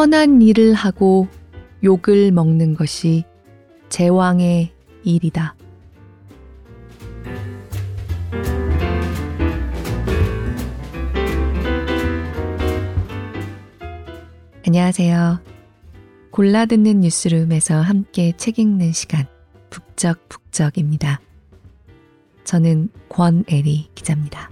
선한 일을 하고 욕을 먹는 것이 제왕의 일이다. 안녕하세요. 골라듣는 뉴스룸에서 함께 책 읽는 시간, 북적북적입니다. 저는 권애리 기자입니다.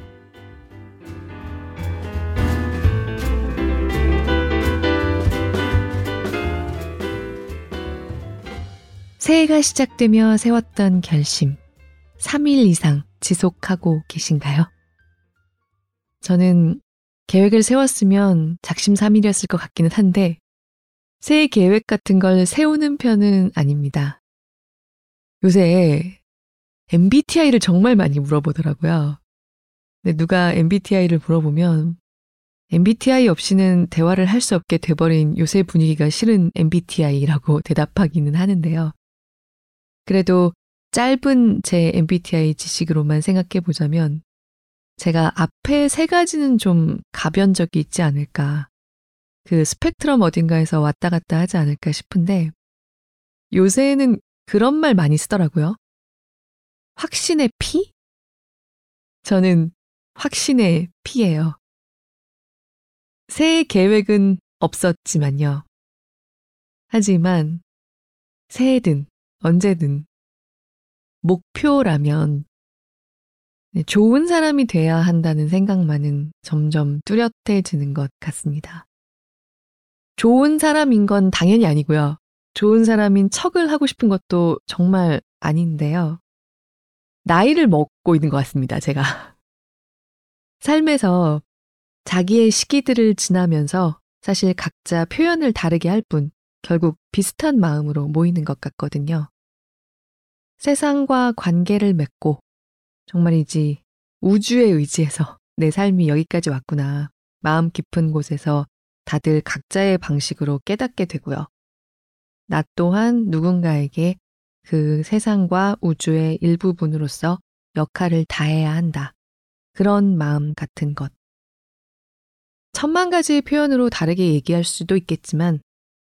새해가 시작되며 세웠던 결심, 3일 이상 지속하고 계신가요? 저는 계획을 세웠으면 작심삼일이었을 것 같기는 한데 새해 계획 같은 걸 세우는 편은 아닙니다. 요새 MBTI를 정말 많이 물어보더라고요. 근데 누가 MBTI를 물어보면 MBTI 없이는 대화를 할 수 없게 돼버린 요새 분위기가 싫은 MBTI라고 대답하기는 하는데요. 그래도 짧은 제 MBTI 지식으로만 생각해보자면 제가 앞에 세 가지는 좀 가변 적이 있지 않을까. 그 스펙트럼 어딘가에서 왔다 갔다 하지 않을까 싶은데 요새는 그런 말 많이 쓰더라고요. 확신의 P? 저는 확신의 P예요. 새해 계획은 없었지만요. 하지만 새해든 언제든 목표라면 좋은 사람이 돼야 한다는 생각만은 점점 뚜렷해지는 것 같습니다. 좋은 사람인 건 당연히 아니고요. 좋은 사람인 척을 하고 싶은 것도 정말 아닌데요. 나이를 먹고 있는 것 같습니다, 제가. 삶에서 자기의 시기들을 지나면서 사실 각자 표현을 다르게 할 뿐 결국 비슷한 마음으로 모이는 것 같거든요. 세상과 관계를 맺고 정말이지 우주에 의지해서 내 삶이 여기까지 왔구나. 마음 깊은 곳에서 다들 각자의 방식으로 깨닫게 되고요. 나 또한 누군가에게 그 세상과 우주의 일부분으로서 역할을 다해야 한다. 그런 마음 같은 것. 천만 가지의 표현으로 다르게 얘기할 수도 있겠지만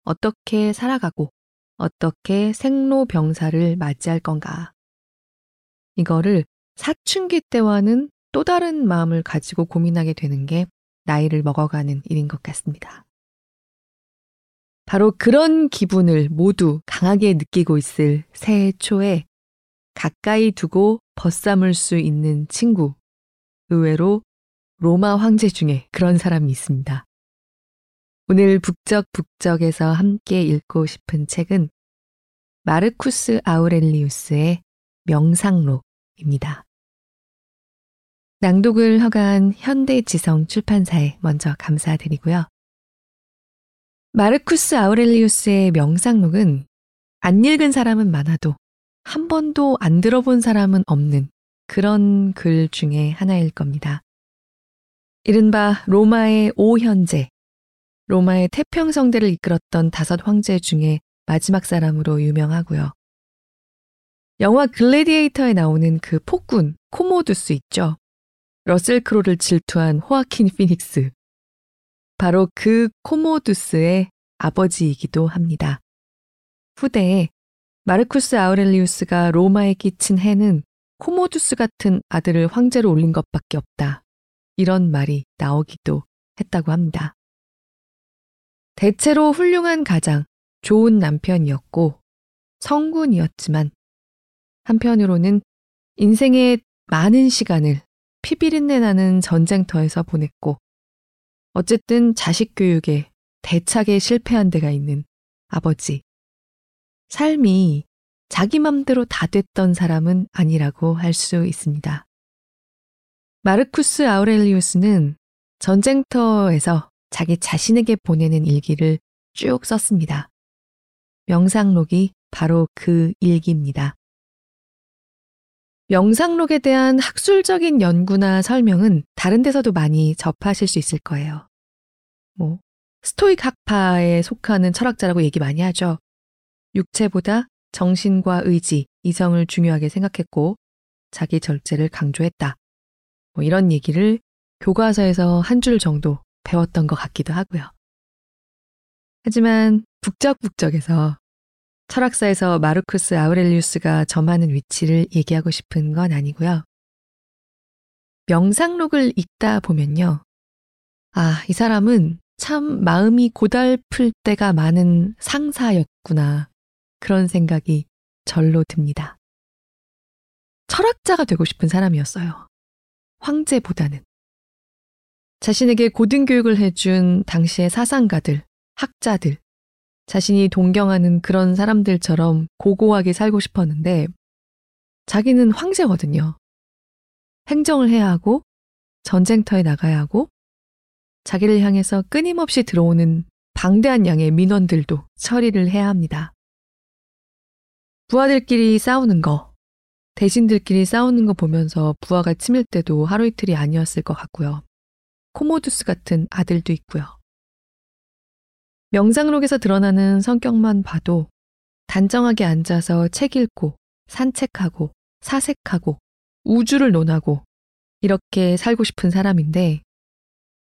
어떻게 살아가고 어떻게 생로병사를 맞이할 건가. 이거를 사춘기 때와는 또 다른 마음을 가지고 고민하게 되는 게 나이를 먹어가는 일인 것 같습니다. 바로 그런 기분을 모두 강하게 느끼고 있을 새해 초에 가까이 두고 벗삼을 수 있는 친구, 의외로 로마 황제 중에 그런 사람이 있습니다. 오늘 북적북적에서 함께 읽고 싶은 책은 마르쿠스 아우렐리우스의 명상록입니다. 낭독을 허가한 현대지성 출판사에 먼저 감사드리고요. 마르쿠스 아우렐리우스의 명상록은 안 읽은 사람은 많아도 한 번도 안 들어본 사람은 없는 그런 글 중에 하나일 겁니다. 이른바 로마의 5현제, 로마의 태평성대를 이끌었던 5 황제 중에 마지막 사람으로 유명하고요. 영화 글래디에이터에 나오는 그 폭군 코모두스 있죠. 러셀 크로를 질투한 호아킨 피닉스. 바로 그 코모두스의 아버지이기도 합니다. 후대에 마르쿠스 아우렐리우스가 로마에 끼친 해는 코모두스 같은 아들을 황제로 올린 것밖에 없다. 이런 말이 나오기도 했다고 합니다. 대체로 훌륭한 가장, 좋은 남편이었고 성군이었지만 한편으로는 인생의 많은 시간을 피비린내 나는 전쟁터에서 보냈고 어쨌든 자식 교육에 대차게 실패한 데가 있는 아버지. 삶이 자기 맘대로 다 됐던 사람은 아니라고 할 수 있습니다. 마르쿠스 아우렐리우스는 전쟁터에서 자기 자신에게 보내는 일기를 쭉 썼습니다. 명상록이 바로 그 일기입니다. 명상록에 대한 학술적인 연구나 설명은 다른 데서도 많이 접하실 수 있을 거예요. 스토익 학파에 속하는 철학자라고 얘기 많이 하죠. 육체보다 정신과 의지, 이성을 중요하게 생각했고 자기 절제를 강조했다. 이런 얘기를 교과서에서 한 줄 정도 배웠던 것 같기도 하고요. 하지만 북적북적에서 철학사에서 마르쿠스 아우렐리우스가 점하는 위치를 얘기하고 싶은 건 아니고요. 명상록을 읽다 보면요. 아, 이 사람은 참 마음이 고달플 때가 많은 상사였구나. 그런 생각이 절로 듭니다. 철학자가 되고 싶은 사람이었어요. 황제보다는. 자신에게 고등교육을 해준 당시의 사상가들, 학자들, 자신이 동경하는 그런 사람들처럼 고고하게 살고 싶었는데 자기는 황제거든요. 행정을 해야 하고 전쟁터에 나가야 하고 자기를 향해서 끊임없이 들어오는 방대한 양의 민원들도 처리를 해야 합니다. 부하들끼리 싸우는 거, 대신들끼리 싸우는 거 보면서 부하가 치밀 때도 하루 이틀이 아니었을 것 같고요. 코모두스 같은 아들도 있고요. 명상록에서 드러나는 성격만 봐도 단정하게 앉아서 책 읽고 산책하고 사색하고 우주를 논하고 이렇게 살고 싶은 사람인데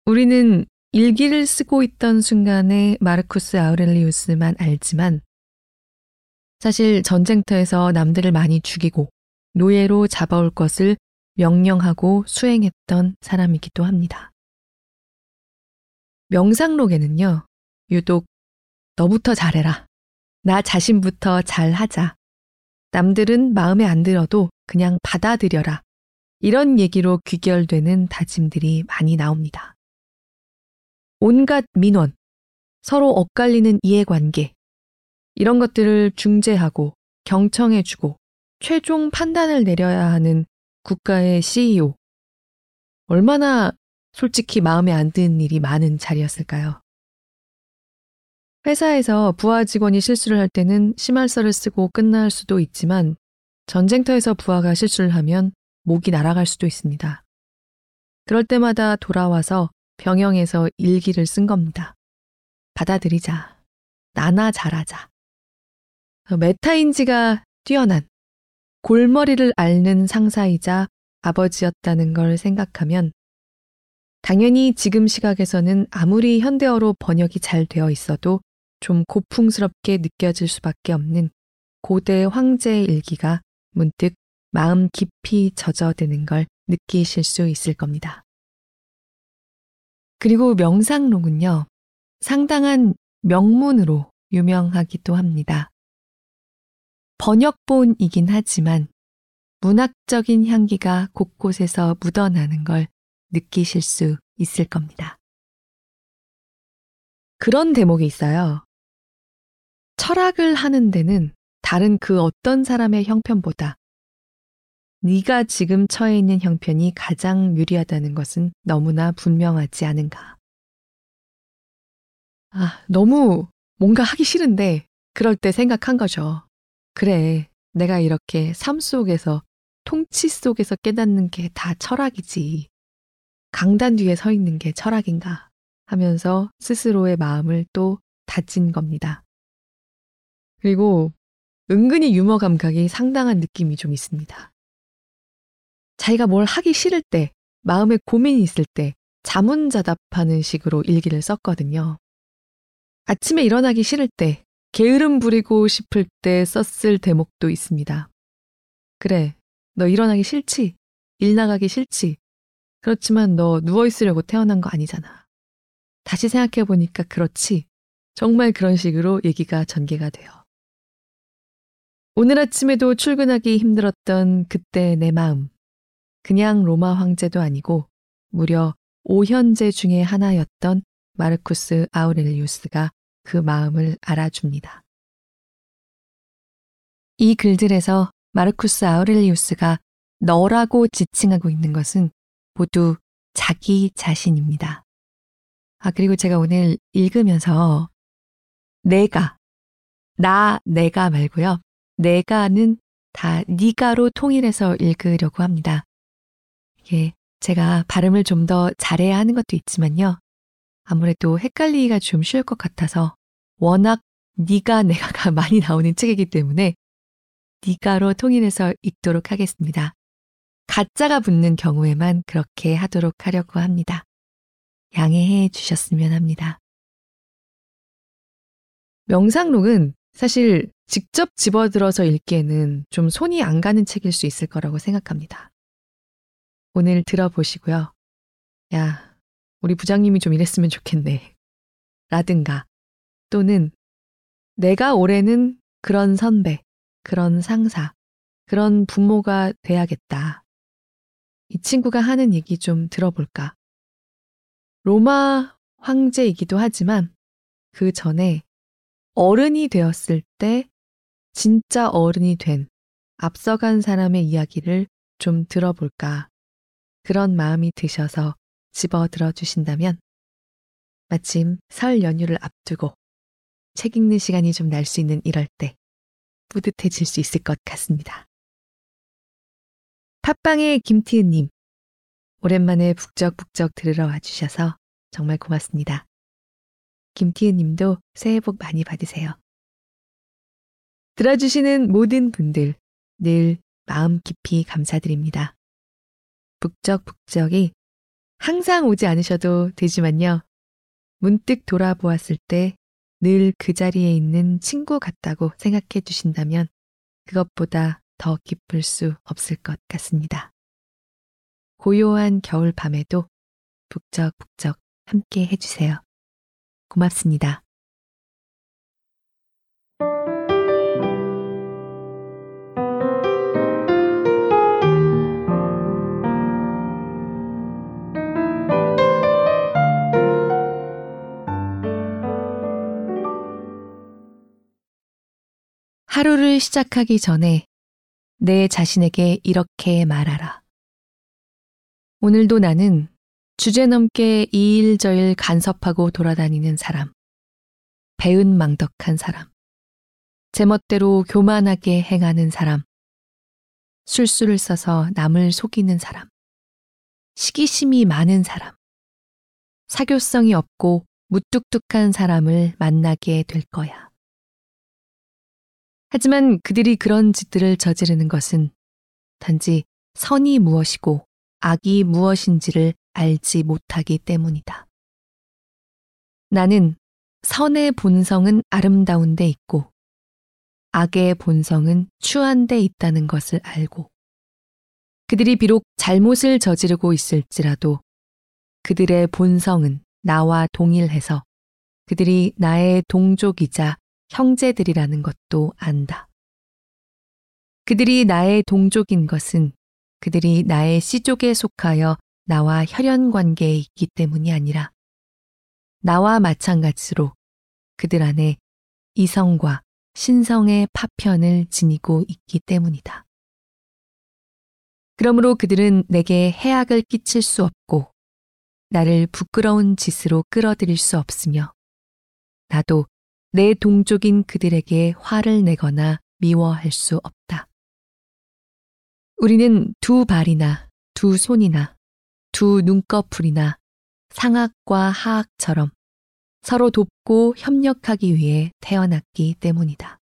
우리는 일기를 쓰고 있던 순간에 마르쿠스 아우렐리우스만 알지만 사실 전쟁터에서 남들을 많이 죽이고 노예로 잡아올 것을 명령하고 수행했던 사람이기도 합니다. 명상록에는요. 유독 너부터 잘해라. 나 자신부터 잘하자. 남들은 마음에 안 들어도 그냥 받아들여라. 이런 얘기로 귀결되는 다짐들이 많이 나옵니다. 온갖 민원, 서로 엇갈리는 이해관계 이런 것들을 중재하고 경청해주고 최종 판단을 내려야 하는 국가의 CEO. 얼마나 솔직히 마음에 안 드는 일이 많은 자리였을까요? 회사에서 부하 직원이 실수를 할 때는 심할서를 쓰고 끝날 수도 있지만 전쟁터에서 부하가 실수를 하면 목이 날아갈 수도 있습니다. 그럴 때마다 돌아와서 병영에서 일기를 쓴 겁니다. 받아들이자. 나나 잘하자. 메타인지가 뛰어난 골머리를 앓는 상사이자 아버지였다는 걸 생각하면 당연히 지금 시각에서는 아무리 현대어로 번역이 잘 되어 있어도 좀 고풍스럽게 느껴질 수밖에 없는 고대 황제의 일기가 문득 마음 깊이 젖어드는 걸 느끼실 수 있을 겁니다. 그리고 명상록은요. 상당한 명문으로 유명하기도 합니다. 번역본이긴 하지만 문학적인 향기가 곳곳에서 묻어나는 걸 느끼실 수 있을 겁니다. 그런 대목이 있어요. 철학을 하는 데는 다른 그 어떤 사람의 형편보다 네가 지금 처해 있는 형편이 가장 유리하다는 것은 너무나 분명하지 않은가. 아, 너무 뭔가 하기 싫은데 그럴 때 생각한 거죠. 그래, 내가 이렇게 삶 속에서, 통치 속에서 깨닫는 게 다 철학이지. 강단 뒤에 서 있는 게 철학인가 하면서 스스로의 마음을 또 다진 겁니다. 그리고 은근히 유머 감각이 상당한 느낌이 좀 있습니다. 자기가 뭘 하기 싫을 때, 마음에 고민이 있을 때 자문자답하는 식으로 일기를 썼거든요. 아침에 일어나기 싫을 때, 게으름 부리고 싶을 때 썼을 대목도 있습니다. 그래, 너 일어나기 싫지? 일 나가기 싫지? 그렇지만 너 누워있으려고 태어난 거 아니잖아. 다시 생각해보니까 그렇지. 정말 그런 식으로 얘기가 전개가 돼요. 오늘 아침에도 출근하기 힘들었던 그때 내 마음. 그냥 로마 황제도 아니고 무려 5현제 중에 하나였던 마르쿠스 아우렐리우스가 그 마음을 알아줍니다. 이 글들에서 마르쿠스 아우렐리우스가 너라고 지칭하고 있는 것은 모두 자기 자신입니다. 아, 그리고 제가 오늘 읽으면서 내가 말고요. 내가는 다 니가로 통일해서 읽으려고 합니다. 이게 제가 발음을 좀 더 잘해야 하는 것도 있지만요. 아무래도 헷갈리기가 좀 쉬울 것 같아서 워낙 니가 내가가 많이 나오는 책이기 때문에 니가로 통일해서 읽도록 하겠습니다. 가짜가 붙는 경우에만 그렇게 하도록 하려고 합니다. 양해해 주셨으면 합니다. 명상록은 사실 직접 집어들어서 읽기에는 좀 손이 안 가는 책일 수 있을 거라고 생각합니다. 오늘 들어보시고요. 야, 우리 부장님이 좀 이랬으면 좋겠네. 라든가 또는 내가 올해는 그런 선배, 그런 상사, 그런 부모가 돼야겠다. 이 친구가 하는 얘기 좀 들어볼까. 로마 황제이기도 하지만 그 전에 어른이 되었을 때 진짜 어른이 된 앞서간 사람의 이야기를 좀 들어볼까. 그런 마음이 드셔서 집어들어 주신다면 마침 설 연휴를 앞두고 책 읽는 시간이 좀 날 수 있는 이럴 때 뿌듯해질 수 있을 것 같습니다. 팟빵의 김티은님, 오랜만에 북적북적 들으러 와주셔서 정말 고맙습니다. 김티은님도 새해 복 많이 받으세요. 들어주시는 모든 분들 늘 마음 깊이 감사드립니다. 북적북적이 항상 오지 않으셔도 되지만요. 문득 돌아보았을 때 늘 그 자리에 있는 친구 같다고 생각해 주신다면 그것보다 더 기쁠 수 없을 것 같습니다. 고요한 겨울 밤에도 북적북적 함께 해주세요. 고맙습니다. 하루를 시작하기 전에 내 자신에게 이렇게 말하라. 오늘도 나는 주제넘게 이 일 저 일 간섭하고 돌아다니는 사람, 배은망덕한 사람, 제멋대로 교만하게 행하는 사람, 술수를 써서 남을 속이는 사람, 시기심이 많은 사람, 사교성이 없고 무뚝뚝한 사람을 만나게 될 거야. 하지만 그들이 그런 짓들을 저지르는 것은 단지 선이 무엇이고 악이 무엇인지를 알지 못하기 때문이다. 나는 선의 본성은 아름다운 데 있고 악의 본성은 추한 데 있다는 것을 알고 그들이 비록 잘못을 저지르고 있을지라도 그들의 본성은 나와 동일해서 그들이 나의 동족이자 형제들이라는 것도 안다. 그들이 나의 동족인 것은 그들이 나의 씨족에 속하여 나와 혈연 관계에 있기 때문이 아니라 나와 마찬가지로 그들 안에 이성과 신성의 파편을 지니고 있기 때문이다. 그러므로 그들은 내게 해악을 끼칠 수 없고 나를 부끄러운 짓으로 끌어들일 수 없으며 나도 내 동족인 그들에게 화를 내거나 미워할 수 없다. 우리는 두 발이나 두 손이나 두 눈꺼풀이나 상악과 하악처럼 서로 돕고 협력하기 위해 태어났기 때문이다.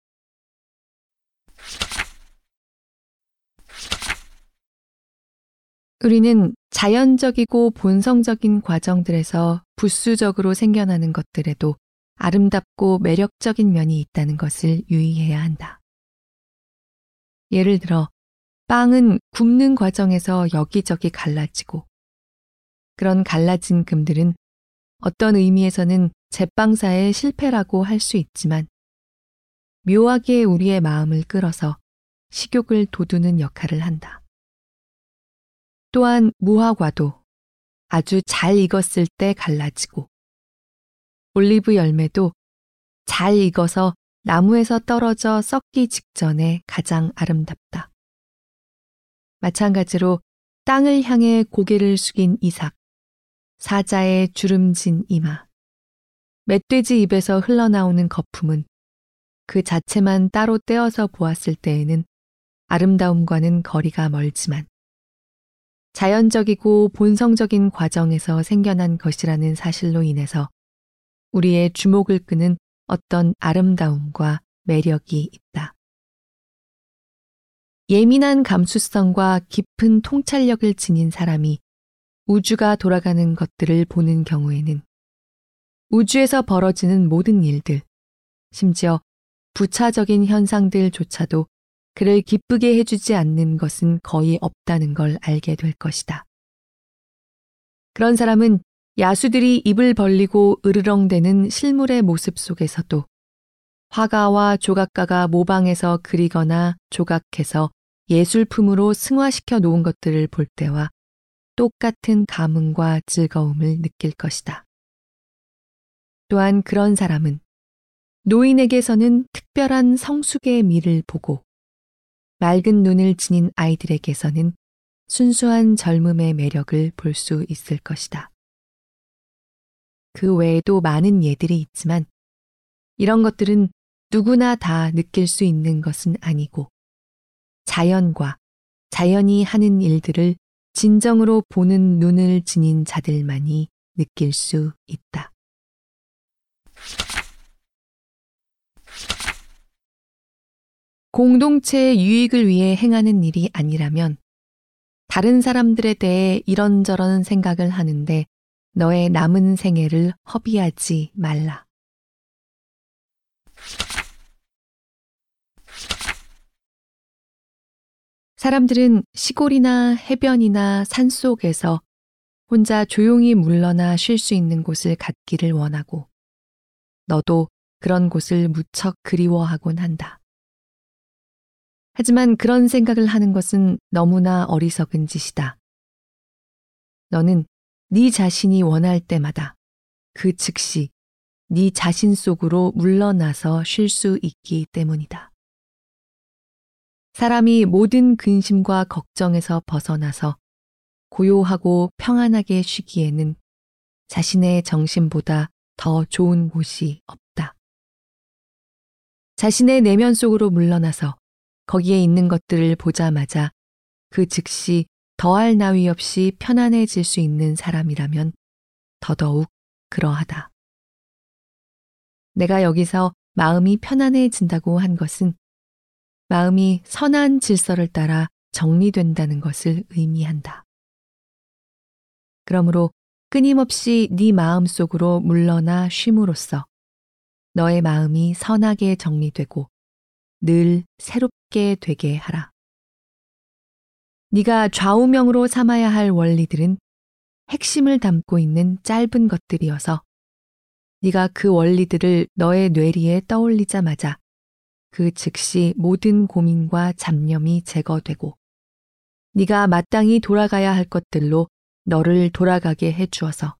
우리는 자연적이고 본성적인 과정들에서 부수적으로 생겨나는 것들에도 아름답고 매력적인 면이 있다는 것을 유의해야 한다. 예를 들어 빵은 굽는 과정에서 여기저기 갈라지고 그런 갈라진 금들은 어떤 의미에서는 제빵사의 실패라고 할 수 있지만 묘하게 우리의 마음을 끌어서 식욕을 돋우는 역할을 한다. 또한 무화과도 아주 잘 익었을 때 갈라지고 올리브 열매도 잘 익어서 나무에서 떨어져 썩기 직전에 가장 아름답다. 마찬가지로 땅을 향해 고개를 숙인 이삭, 사자의 주름진 이마, 멧돼지 입에서 흘러나오는 거품은 그 자체만 따로 떼어서 보았을 때에는 아름다움과는 거리가 멀지만 자연적이고 본성적인 과정에서 생겨난 것이라는 사실로 인해서 우리의 주목을 끄는 어떤 아름다움과 매력이 있다. 예민한 감수성과 깊은 통찰력을 지닌 사람이 우주가 돌아가는 것들을 보는 경우에는 우주에서 벌어지는 모든 일들, 심지어 부차적인 현상들조차도 그를 기쁘게 해주지 않는 것은 거의 없다는 걸 알게 될 것이다. 그런 사람은 야수들이 입을 벌리고 으르렁대는 실물의 모습 속에서도 화가와 조각가가 모방해서 그리거나 조각해서 예술품으로 승화시켜 놓은 것들을 볼 때와 똑같은 감흥과 즐거움을 느낄 것이다. 또한 그런 사람은 노인에게서는 특별한 성숙의 미를 보고 맑은 눈을 지닌 아이들에게서는 순수한 젊음의 매력을 볼 수 있을 것이다. 그 외에도 많은 예들이 있지만 이런 것들은 누구나 다 느낄 수 있는 것은 아니고 자연과 자연이 하는 일들을 진정으로 보는 눈을 지닌 자들만이 느낄 수 있다. 공동체의 유익을 위해 행하는 일이 아니라면 다른 사람들에 대해 이런저런 생각을 하는데 너의 남은 생애를 허비하지 말라. 사람들은 시골이나 해변이나 산속에서 혼자 조용히 물러나 쉴 수 있는 곳을 갖기를 원하고 너도 그런 곳을 무척 그리워하곤 한다. 하지만 그런 생각을 하는 것은 너무나 어리석은 짓이다. 너는 네 자신이 원할 때마다 그 즉시 네 자신 속으로 물러나서 쉴 수 있기 때문이다. 사람이 모든 근심과 걱정에서 벗어나서 고요하고 평안하게 쉬기에는 자신의 정신보다 더 좋은 곳이 없다. 자신의 내면 속으로 물러나서 거기에 있는 것들을 보자마자 그 즉시 더할 나위 없이 편안해질 수 있는 사람이라면 더더욱 그러하다. 내가 여기서 마음이 편안해진다고 한 것은 마음이 선한 질서를 따라 정리된다는 것을 의미한다. 그러므로 끊임없이 네 마음 속으로 물러나 쉼으로써 너의 마음이 선하게 정리되고 늘 새롭게 되게 하라. 네가 좌우명으로 삼아야 할 원리들은 핵심을 담고 있는 짧은 것들이어서 네가 그 원리들을 너의 뇌리에 떠올리자마자 그 즉시 모든 고민과 잡념이 제거되고 네가 마땅히 돌아가야 할 것들로 너를 돌아가게 해주어서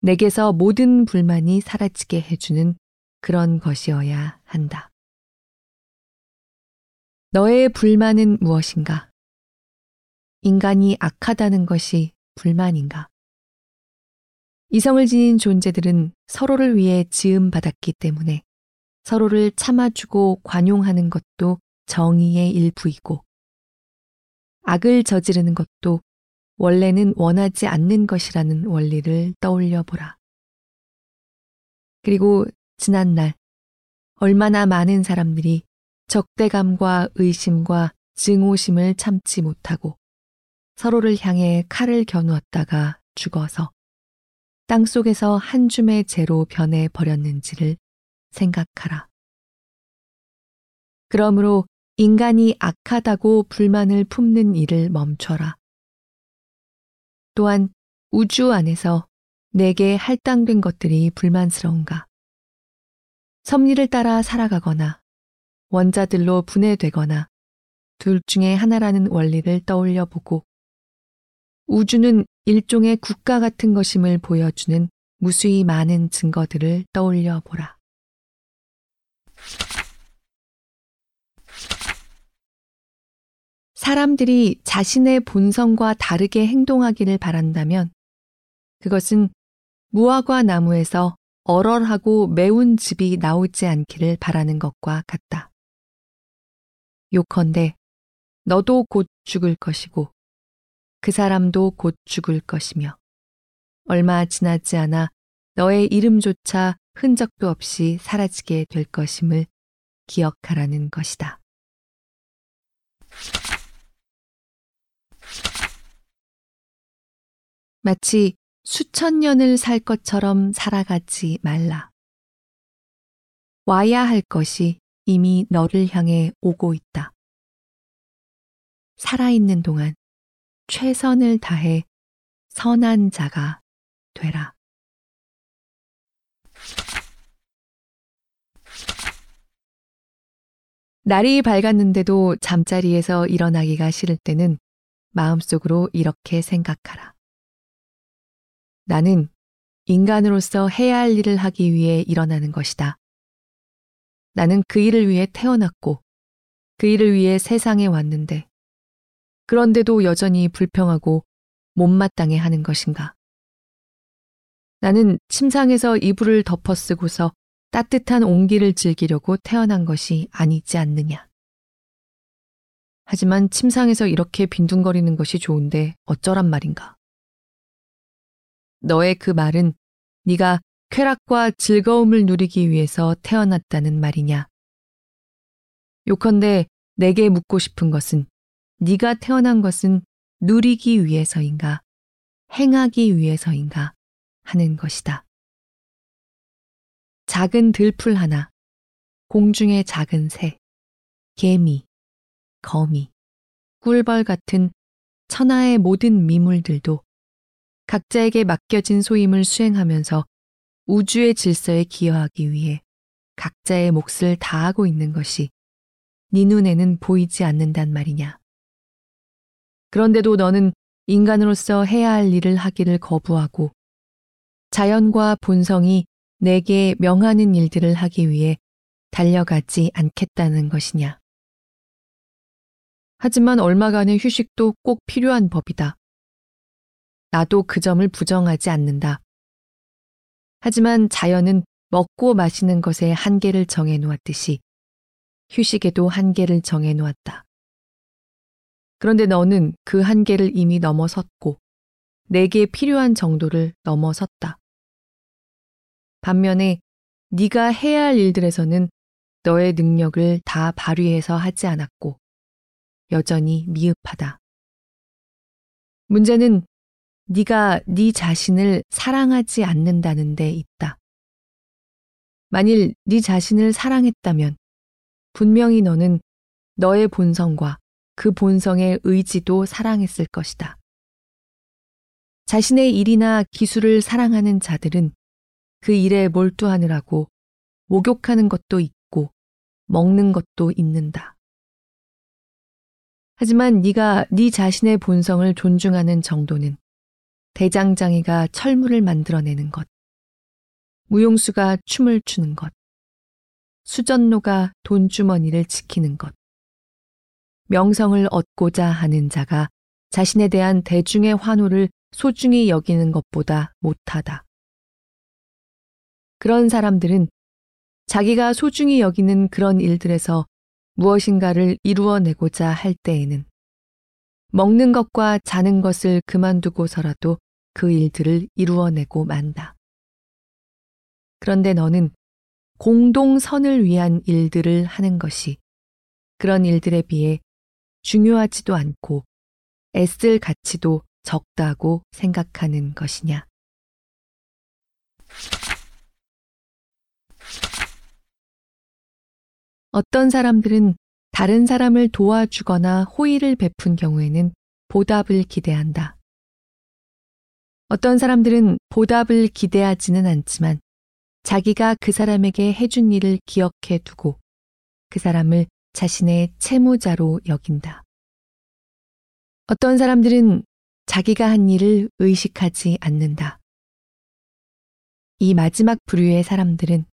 내게서 모든 불만이 사라지게 해주는 그런 것이어야 한다. 너의 불만은 무엇인가? 인간이 악하다는 것이 불만인가? 이성을 지닌 존재들은 서로를 위해 지음받았기 때문에 서로를 참아주고 관용하는 것도 정의의 일부이고 악을 저지르는 것도 원래는 원하지 않는 것이라는 원리를 떠올려 보라. 그리고 지난날 얼마나 많은 사람들이 적대감과 의심과 증오심을 참지 못하고 서로를 향해 칼을 겨누었다가 죽어서 땅속에서 한 줌의 재로 변해버렸는지를 생각하라. 그러므로 인간이 악하다고 불만을 품는 일을 멈춰라. 또한 우주 안에서 내게 할당된 것들이 불만스러운가? 섭리를 따라 살아가거나 원자들로 분해되거나 둘 중에 하나라는 원리를 떠올려보고 우주는 일종의 국가 같은 것임을 보여주는 무수히 많은 증거들을 떠올려보라. 사람들이 자신의 본성과 다르게 행동하기를 바란다면 그것은 무화과 나무에서 얼얼하고 매운 즙이 나오지 않기를 바라는 것과 같다. 요컨대 너도 곧 죽을 것이고 그 사람도 곧 죽을 것이며 얼마 지나지 않아 너의 이름조차 흔적도 없이 사라지게 될 것임을 기억하라는 것이다. 마치 수천 년을 살 것처럼 살아가지 말라. 와야 할 것이 이미 너를 향해 오고 있다. 살아있는 동안 최선을 다해 선한 자가 되라. 날이 밝았는데도 잠자리에서 일어나기가 싫을 때는 마음속으로 이렇게 생각하라. 나는 인간으로서 해야 할 일을 하기 위해 일어나는 것이다. 나는 그 일을 위해 태어났고 그 일을 위해 세상에 왔는데 그런데도 여전히 불평하고 못마땅해 하는 것인가. 나는 침상에서 이불을 덮어쓰고서 따뜻한 온기를 즐기려고 태어난 것이 아니지 않느냐. 하지만 침상에서 이렇게 빈둥거리는 것이 좋은데 어쩌란 말인가. 너의 그 말은 네가 쾌락과 즐거움을 누리기 위해서 태어났다는 말이냐. 요컨대 내게 묻고 싶은 것은 네가 태어난 것은 누리기 위해서인가, 행하기 위해서인가 하는 것이다. 작은 들풀 하나, 공중의 작은 새, 개미, 거미, 꿀벌 같은 천하의 모든 미물들도 각자에게 맡겨진 소임을 수행하면서 우주의 질서에 기여하기 위해 각자의 몫을 다하고 있는 것이 네 눈에는 보이지 않는단 말이냐. 그런데도 너는 인간으로서 해야 할 일을 하기를 거부하고 자연과 본성이 내게 명하는 일들을 하기 위해 달려가지 않겠다는 것이냐. 하지만 얼마간의 휴식도 꼭 필요한 법이다. 나도 그 점을 부정하지 않는다. 하지만 자연은 먹고 마시는 것에 한계를 정해놓았듯이 휴식에도 한계를 정해놓았다. 그런데 너는 그 한계를 이미 넘어섰고 내게 필요한 정도를 넘어섰다. 반면에 네가 해야 할 일들에서는 너의 능력을 다 발휘해서 하지 않았고 여전히 미흡하다. 문제는 네가 네 자신을 사랑하지 않는다는 데 있다. 만일 네 자신을 사랑했다면 분명히 너는 너의 본성과 그 본성의 의지도 사랑했을 것이다. 자신의 일이나 기술을 사랑하는 자들은 그 일에 몰두하느라고 목욕하는 것도 있고 먹는 것도 있는다. 하지만 네가 네 자신의 본성을 존중하는 정도는 대장장이가 철물을 만들어내는 것, 무용수가 춤을 추는 것, 수전노가 돈주머니를 지키는 것, 명성을 얻고자 하는 자가 자신에 대한 대중의 환호를 소중히 여기는 것보다 못하다. 그런 사람들은 자기가 소중히 여기는 그런 일들에서 무엇인가를 이루어내고자 할 때에는 먹는 것과 자는 것을 그만두고서라도 그 일들을 이루어내고 만다. 그런데 너는 공동선을 위한 일들을 하는 것이 그런 일들에 비해 중요하지도 않고 애쓸 가치도 적다고 생각하는 것이냐. 어떤 사람들은 다른 사람을 도와주거나 호의를 베푼 경우에는 보답을 기대한다. 어떤 사람들은 보답을 기대하지는 않지만 자기가 그 사람에게 해준 일을 기억해 두고 그 사람을 자신의 채무자로 여긴다. 어떤 사람들은 자기가 한 일을 의식하지 않는다. 이 마지막 부류의 사람들은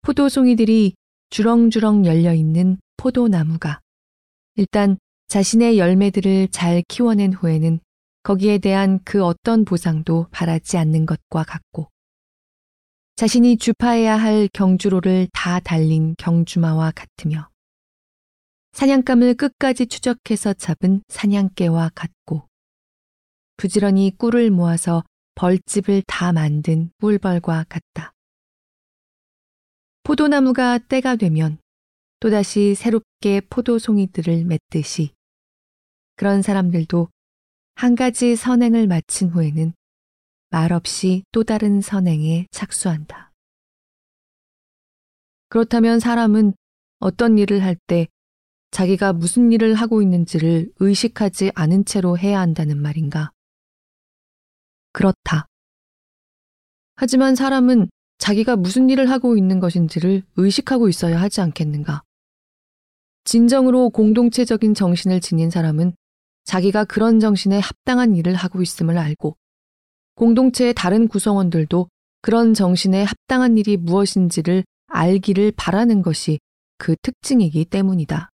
포도송이들이 주렁주렁 열려있는 포도나무가 일단 자신의 열매들을 잘 키워낸 후에는 거기에 대한 그 어떤 보상도 바라지 않는 것과 같고 자신이 주파해야 할 경주로를 다 달린 경주마와 같으며 사냥감을 끝까지 추적해서 잡은 사냥개와 같고 부지런히 꿀을 모아서 벌집을 다 만든 꿀벌과 같다. 포도나무가 때가 되면 또다시 새롭게 포도송이들을 맺듯이 그런 사람들도 한 가지 선행을 마친 후에는 말없이 또 다른 선행에 착수한다. 그렇다면 사람은 어떤 일을 할 때 자기가 무슨 일을 하고 있는지를 의식하지 않은 채로 해야 한다는 말인가? 그렇다. 하지만 사람은 자기가 무슨 일을 하고 있는 것인지를 의식하고 있어야 하지 않겠는가? 진정으로 공동체적인 정신을 지닌 사람은 자기가 그런 정신에 합당한 일을 하고 있음을 알고 공동체의 다른 구성원들도 그런 정신에 합당한 일이 무엇인지를 알기를 바라는 것이 그 특징이기 때문이다.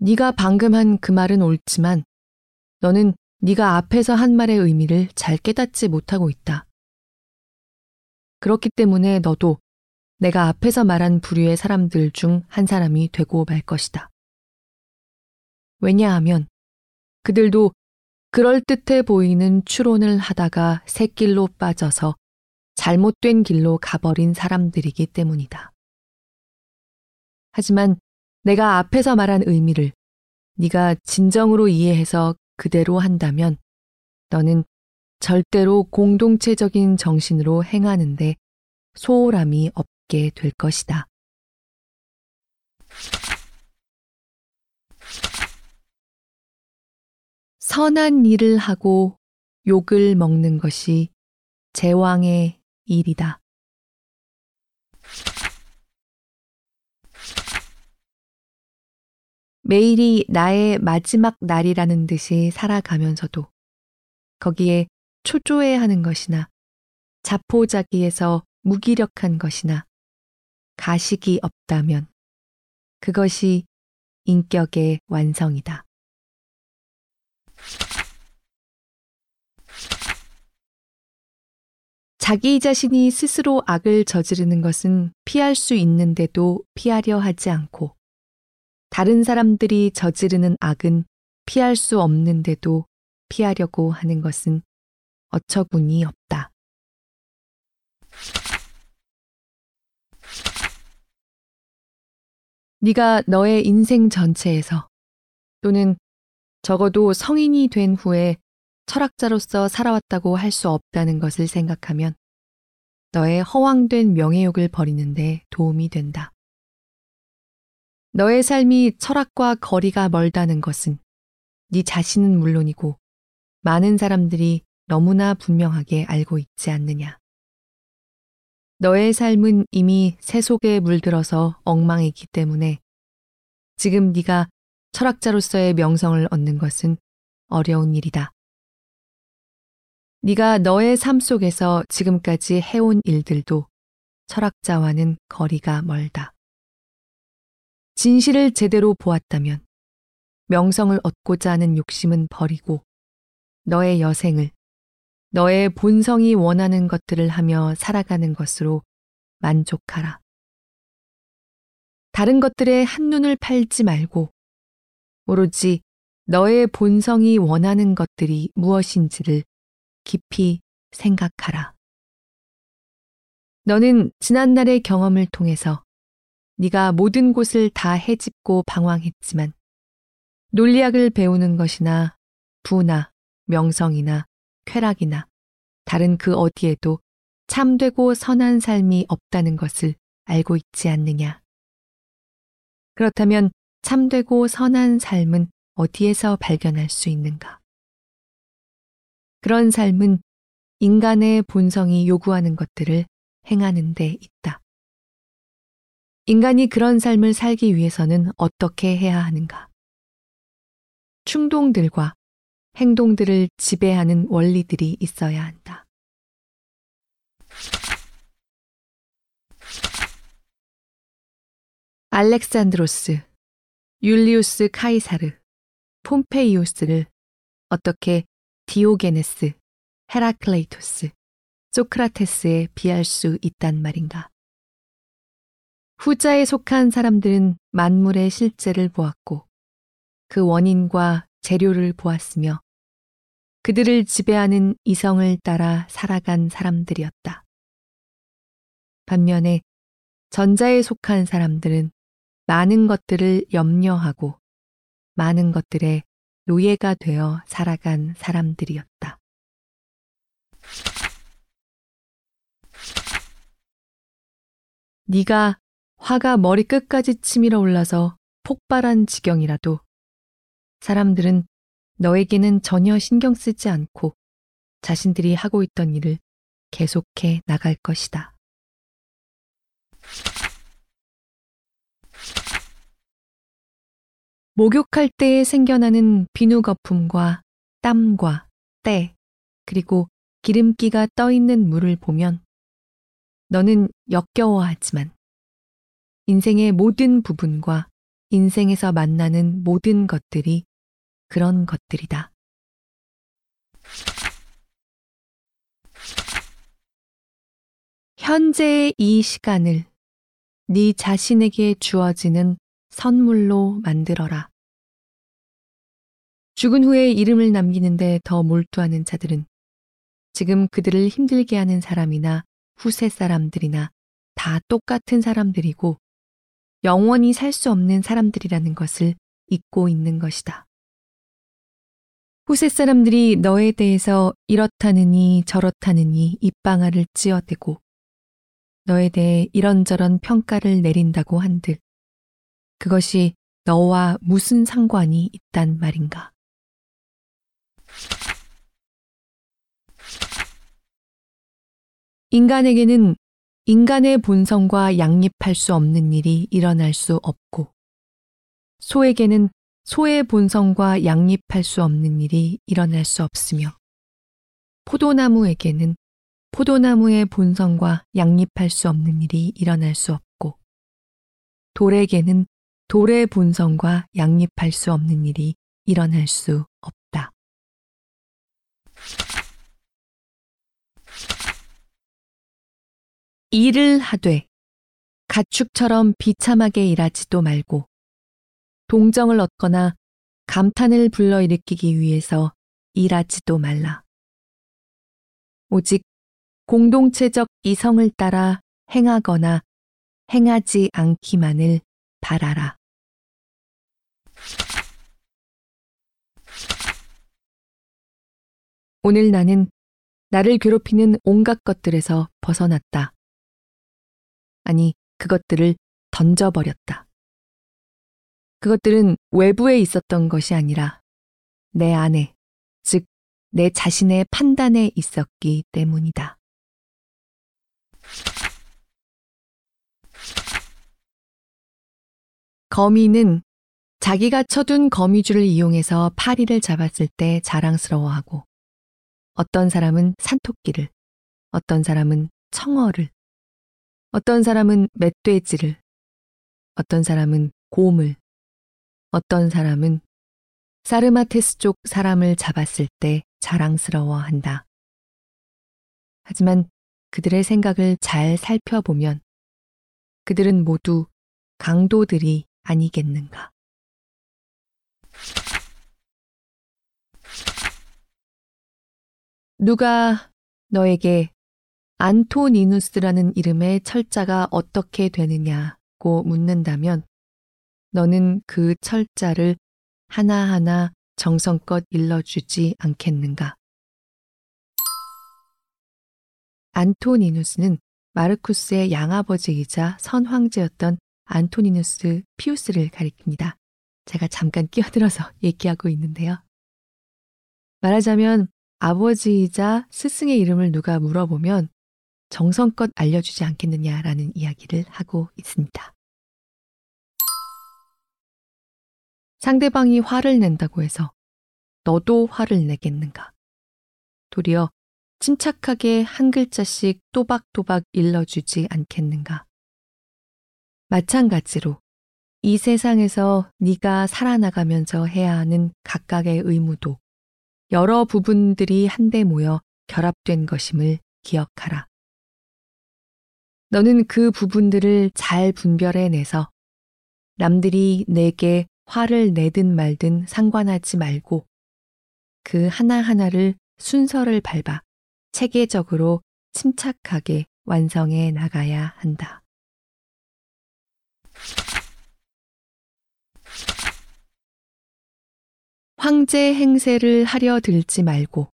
네가 방금 한 그 말은 옳지만 너는 네가 앞에서 한 말의 의미를 잘 깨닫지 못하고 있다. 그렇기 때문에 너도 내가 앞에서 말한 부류의 사람들 중 한 사람이 되고 말 것이다. 왜냐하면 그들도 그럴듯해 보이는 추론을 하다가 새길로 빠져서 잘못된 길로 가버린 사람들이기 때문이다. 하지만 내가 앞에서 말한 의미를 네가 진정으로 이해해서 그대로 한다면 너는 절대로 공동체적인 정신으로 행하는데 소홀함이 없게 될 것이다. 선한 일을 하고 욕을 먹는 것이 제왕의 일이다. 매일이 나의 마지막 날이라는 듯이 살아가면서도 거기에 초조해하는 것이나 자포자기해서 무기력한 것이나 가식이 없다면 그것이 인격의 완성이다. 자기 자신이 스스로 악을 저지르는 것은 피할 수 있는데도 피하려 하지 않고 다른 사람들이 저지르는 악은 피할 수 없는데도 피하려고 하는 것은 어처구니 없다. 네가 너의 인생 전체에서 또는 적어도 성인이 된 후에 철학자로서 살아왔다고 할 수 없다는 것을 생각하면 너의 허황된 명예욕을 버리는데 도움이 된다. 너의 삶이 철학과 거리가 멀다는 것은 네 자신은 물론이고 많은 사람들이 너무나 분명하게 알고 있지 않느냐. 너의 삶은 이미 새 속에 물들어서 엉망이기 때문에 지금 네가 철학자로서의 명성을 얻는 것은 어려운 일이다. 네가 너의 삶 속에서 지금까지 해온 일들도 철학자와는 거리가 멀다. 진실을 제대로 보았다면 명성을 얻고자 하는 욕심은 버리고 너의 여생을 너의 본성이 원하는 것들을 하며 살아가는 것으로 만족하라. 다른 것들에 한눈을 팔지 말고 오로지 너의 본성이 원하는 것들이 무엇인지를 깊이 생각하라. 너는 지난날의 경험을 통해서 네가 모든 곳을 다 헤집고 방황했지만 논리학을 배우는 것이나 부나 명성이나 쾌락이나 다른 그 어디에도 참되고 선한 삶이 없다는 것을 알고 있지 않느냐. 그렇다면 참되고 선한 삶은 어디에서 발견할 수 있는가? 그런 삶은 인간의 본성이 요구하는 것들을 행하는 데 있다. 인간이 그런 삶을 살기 위해서는 어떻게 해야 하는가? 충동들과 행동들을 지배하는 원리들이 있어야 한다. 알렉산드로스, 율리우스 카이사르, 폼페이우스를 어떻게 디오게네스, 헤라클레이토스, 소크라테스에 비할 수 있단 말인가? 후자에 속한 사람들은 만물의 실제를 보았고 그 원인과 재료를 보았으며 그들을 지배하는 이성을 따라 살아간 사람들이었다. 반면에 전자에 속한 사람들은 많은 것들을 염려하고 많은 것들에 노예가 되어 살아간 사람들이었다. 네가 화가 머리끝까지 치밀어 올라서 폭발한 지경이라도 사람들은 너에게는 전혀 신경 쓰지 않고 자신들이 하고 있던 일을 계속해 나갈 것이다. 목욕할 때에 생겨나는 비누 거품과 땀과 때 그리고 기름기가 떠있는 물을 보면 너는 역겨워하지만 인생의 모든 부분과 인생에서 만나는 모든 것들이 그런 것들이다. 현재의 이 시간을 네 자신에게 주어지는 선물로 만들어라. 죽은 후에 이름을 남기는데 더 몰두하는 자들은 지금 그들을 힘들게 하는 사람이나 후세 사람들이나 다 똑같은 사람들이고 영원히 살 수 없는 사람들이라는 것을 잊고 있는 것이다. 후세 사람들이 너에 대해서 이렇다느니 저렇다느니 입방아를 찧어대고 너에 대해 이런저런 평가를 내린다고 한들 그것이 너와 무슨 상관이 있단 말인가. 인간에게는 인간의 본성과 양립할 수 없는 일이 일어날 수 없고 소에게는 소의 본성과 양립할 수 없는 일이 일어날 수 없으며 포도나무에게는 포도나무의 본성과 양립할 수 없는 일이 일어날 수 없고 돌에게는 돌의 본성과 양립할 수 없는 일이 일어날 수 없다. 일을 하되 가축처럼 비참하게 일하지도 말고 동정을 얻거나 감탄을 불러일으키기 위해서 일하지도 말라. 오직 공동체적 이성을 따라 행하거나 행하지 않기만을 바라라. 오늘 나는 나를 괴롭히는 온갖 것들에서 벗어났다. 아니, 그것들을 던져버렸다. 그것들은 외부에 있었던 것이 아니라 내 안에, 즉 내 자신의 판단에 있었기 때문이다. 거미는 자기가 쳐둔 거미줄을 이용해서 파리를 잡았을 때 자랑스러워하고 어떤 사람은 산토끼를, 어떤 사람은 청어를, 어떤 사람은 멧돼지를, 어떤 사람은 곰을, 어떤 사람은 사르마테스 쪽 사람을 잡았을 때 자랑스러워한다. 하지만 그들의 생각을 잘 살펴보면 그들은 모두 강도들이 아니겠는가. 누가 너에게 안토니누스라는 이름의 철자가 어떻게 되느냐고 묻는다면 너는 그 철자를 하나하나 정성껏 일러주지 않겠는가. 안토니누스는 마르쿠스의 양아버지이자 선황제였던 안토니누스 피우스를 가리킵니다. 제가 잠깐 끼어들어서 얘기하고 있는데요. 말하자면 아버지이자 스승의 이름을 누가 물어보면 정성껏 알려주지 않겠느냐라는 이야기를 하고 있습니다. 상대방이 화를 낸다고 해서 너도 화를 내겠는가? 도리어 침착하게 한 글자씩 또박또박 일러주지 않겠는가? 마찬가지로 이 세상에서 네가 살아나가면서 해야 하는 각각의 의무도 여러 부분들이 한데 모여 결합된 것임을 기억하라. 너는 그 부분들을 잘 분별해내서 남들이 내게 화를 내든 말든 상관하지 말고 그 하나하나를 순서를 밟아 체계적으로 침착하게 완성해 나가야 한다. 황제 행세를 하려 들지 말고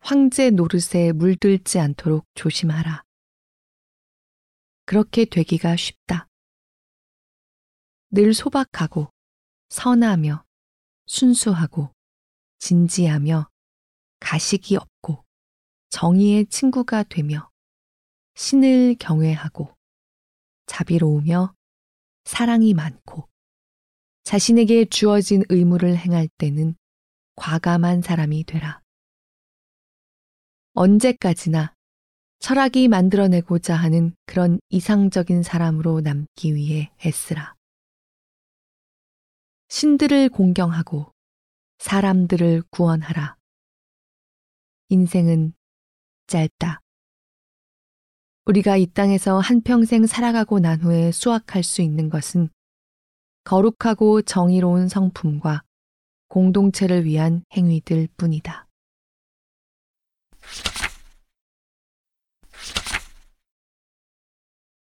황제 노릇에 물들지 않도록 조심하라. 그렇게 되기가 쉽다. 늘 소박하고 선하며 순수하고 진지하며 가식이 없고 정의의 친구가 되며 신을 경외하고 자비로우며 사랑이 많고 자신에게 주어진 의무를 행할 때는 과감한 사람이 되라. 언제까지나 철학이 만들어내고자 하는 그런 이상적인 사람으로 남기 위해 애쓰라. 신들을 공경하고 사람들을 구원하라. 인생은 짧다. 우리가 이 땅에서 한평생 살아가고 난 후에 수확할 수 있는 것은 거룩하고 정의로운 성품과 공동체를 위한 행위들 뿐이다.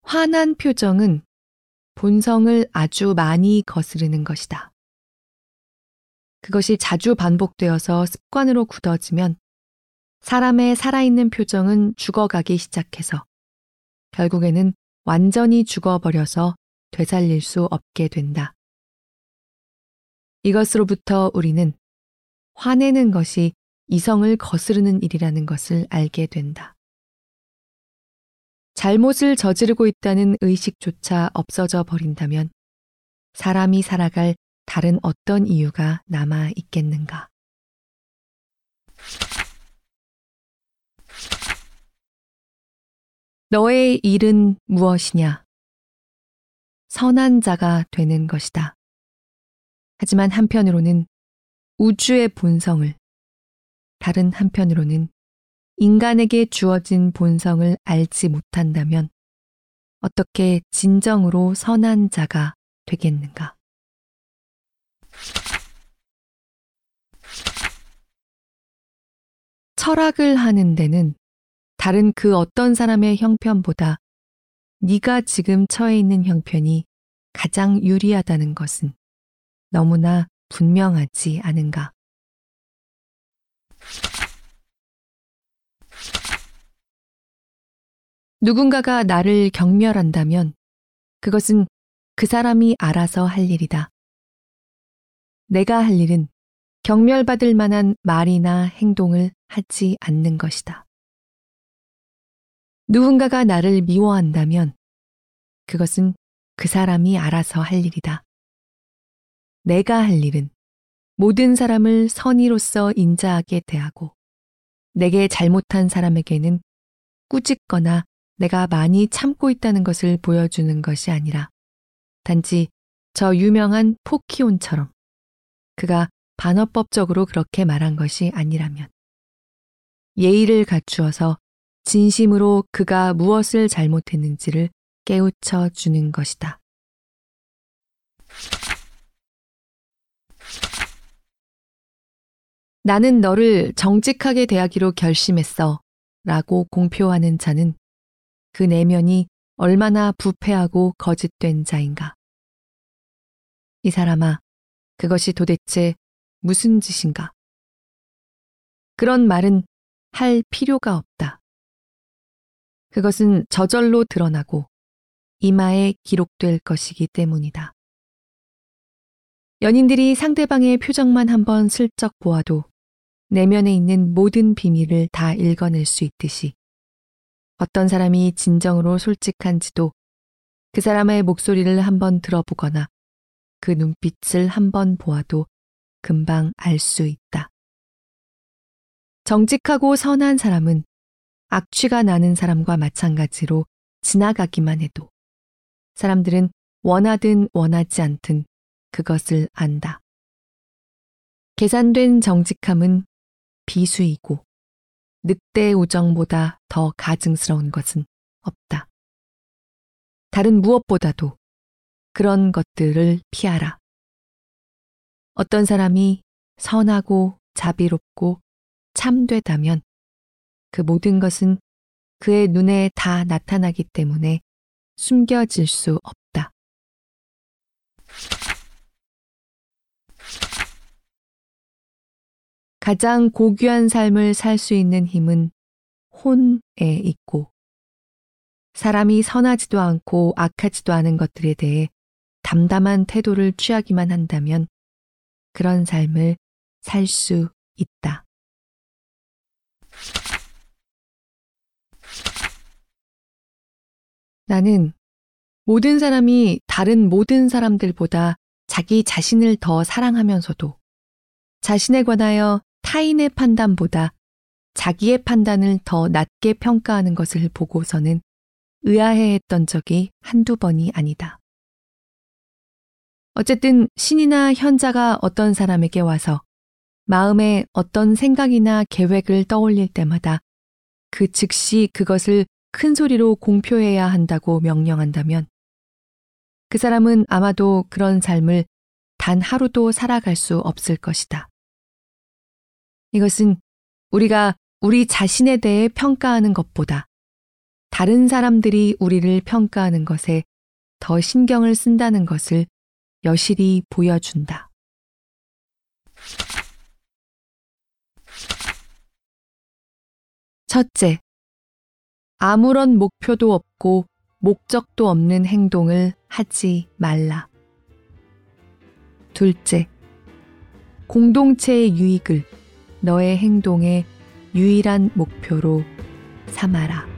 화난 표정은 본성을 아주 많이 거스르는 것이다. 그것이 자주 반복되어서 습관으로 굳어지면 사람의 살아있는 표정은 죽어가기 시작해서 결국에는 완전히 죽어버려서 되살릴 수 없게 된다. 이것으로부터 우리는 화내는 것이 이성을 거스르는 일이라는 것을 알게 된다. 잘못을 저지르고 있다는 의식조차 없어져 버린다면 사람이 살아갈 다른 어떤 이유가 남아 있겠는가? 너의 일은 무엇이냐? 선한 자가 되는 것이다. 하지만 한편으로는 우주의 본성을, 다른 한편으로는 인간에게 주어진 본성을 알지 못한다면 어떻게 진정으로 선한 자가 되겠는가? 철학을 하는 데는 다른 그 어떤 사람의 형편보다 네가 지금 처해 있는 형편이 가장 유리하다는 것은 너무나 분명하지 않은가? 누군가가 나를 경멸한다면 그것은 그 사람이 알아서 할 일이다. 내가 할 일은 경멸받을 만한 말이나 행동을 하지 않는 것이다. 누군가가 나를 미워한다면 그것은 그 사람이 알아서 할 일이다. 내가 할 일은 모든 사람을 선의로서 인자하게 대하고 내게 잘못한 사람에게는 꾸짖거나 내가 많이 참고 있다는 것을 보여주는 것이 아니라 단지 저 유명한 포키온처럼 그가 반어법적으로 그렇게 말한 것이 아니라면 예의를 갖추어서 진심으로 그가 무엇을 잘못했는지를 깨우쳐 주는 것이다. 나는 너를 정직하게 대하기로 결심했어 라고 공표하는 자는 그 내면이 얼마나 부패하고 거짓된 자인가. 이 사람아, 그것이 도대체 무슨 짓인가? 그런 말은 할 필요가 없다. 그것은 저절로 드러나고 이마에 기록될 것이기 때문이다. 연인들이 상대방의 표정만 한번 슬쩍 보아도 내면에 있는 모든 비밀을 다 읽어낼 수 있듯이 어떤 사람이 진정으로 솔직한지도 그 사람의 목소리를 한번 들어보거나 그 눈빛을 한번 보아도 금방 알 수 있다. 정직하고 선한 사람은 악취가 나는 사람과 마찬가지로 지나가기만 해도 사람들은 원하든 원하지 않든 그것을 안다. 계산된 정직함은 비수이고 늑대의 우정보다 더 가증스러운 것은 없다. 다른 무엇보다도 그런 것들을 피하라. 어떤 사람이 선하고 자비롭고 참되다면 그 모든 것은 그의 눈에 다 나타나기 때문에 숨겨질 수 없다. 가장 고귀한 삶을 살 수 있는 힘은 혼에 있고 사람이 선하지도 않고 악하지도 않은 것들에 대해 담담한 태도를 취하기만 한다면 그런 삶을 살 수 있다. 나는 모든 사람이 다른 모든 사람들보다 자기 자신을 더 사랑하면서도 자신에 관하여 타인의 판단보다 자기의 판단을 더 낮게 평가하는 것을 보고서는 의아해했던 적이 한두 번이 아니다. 어쨌든 신이나 현자가 어떤 사람에게 와서 마음에 어떤 생각이나 계획을 떠올릴 때마다 그 즉시 그것을 큰 소리로 공표해야 한다고 명령한다면 그 사람은 아마도 그런 삶을 단 하루도 살아갈 수 없을 것이다. 이것은 우리가 우리 자신에 대해 평가하는 것보다 다른 사람들이 우리를 평가하는 것에 더 신경을 쓴다는 것을 여실히 보여준다. 첫째, 아무런 목표도 없고 목적도 없는 행동을 하지 말라. 둘째, 공동체의 유익을 너의 행동의 유일한 목표로 삼아라.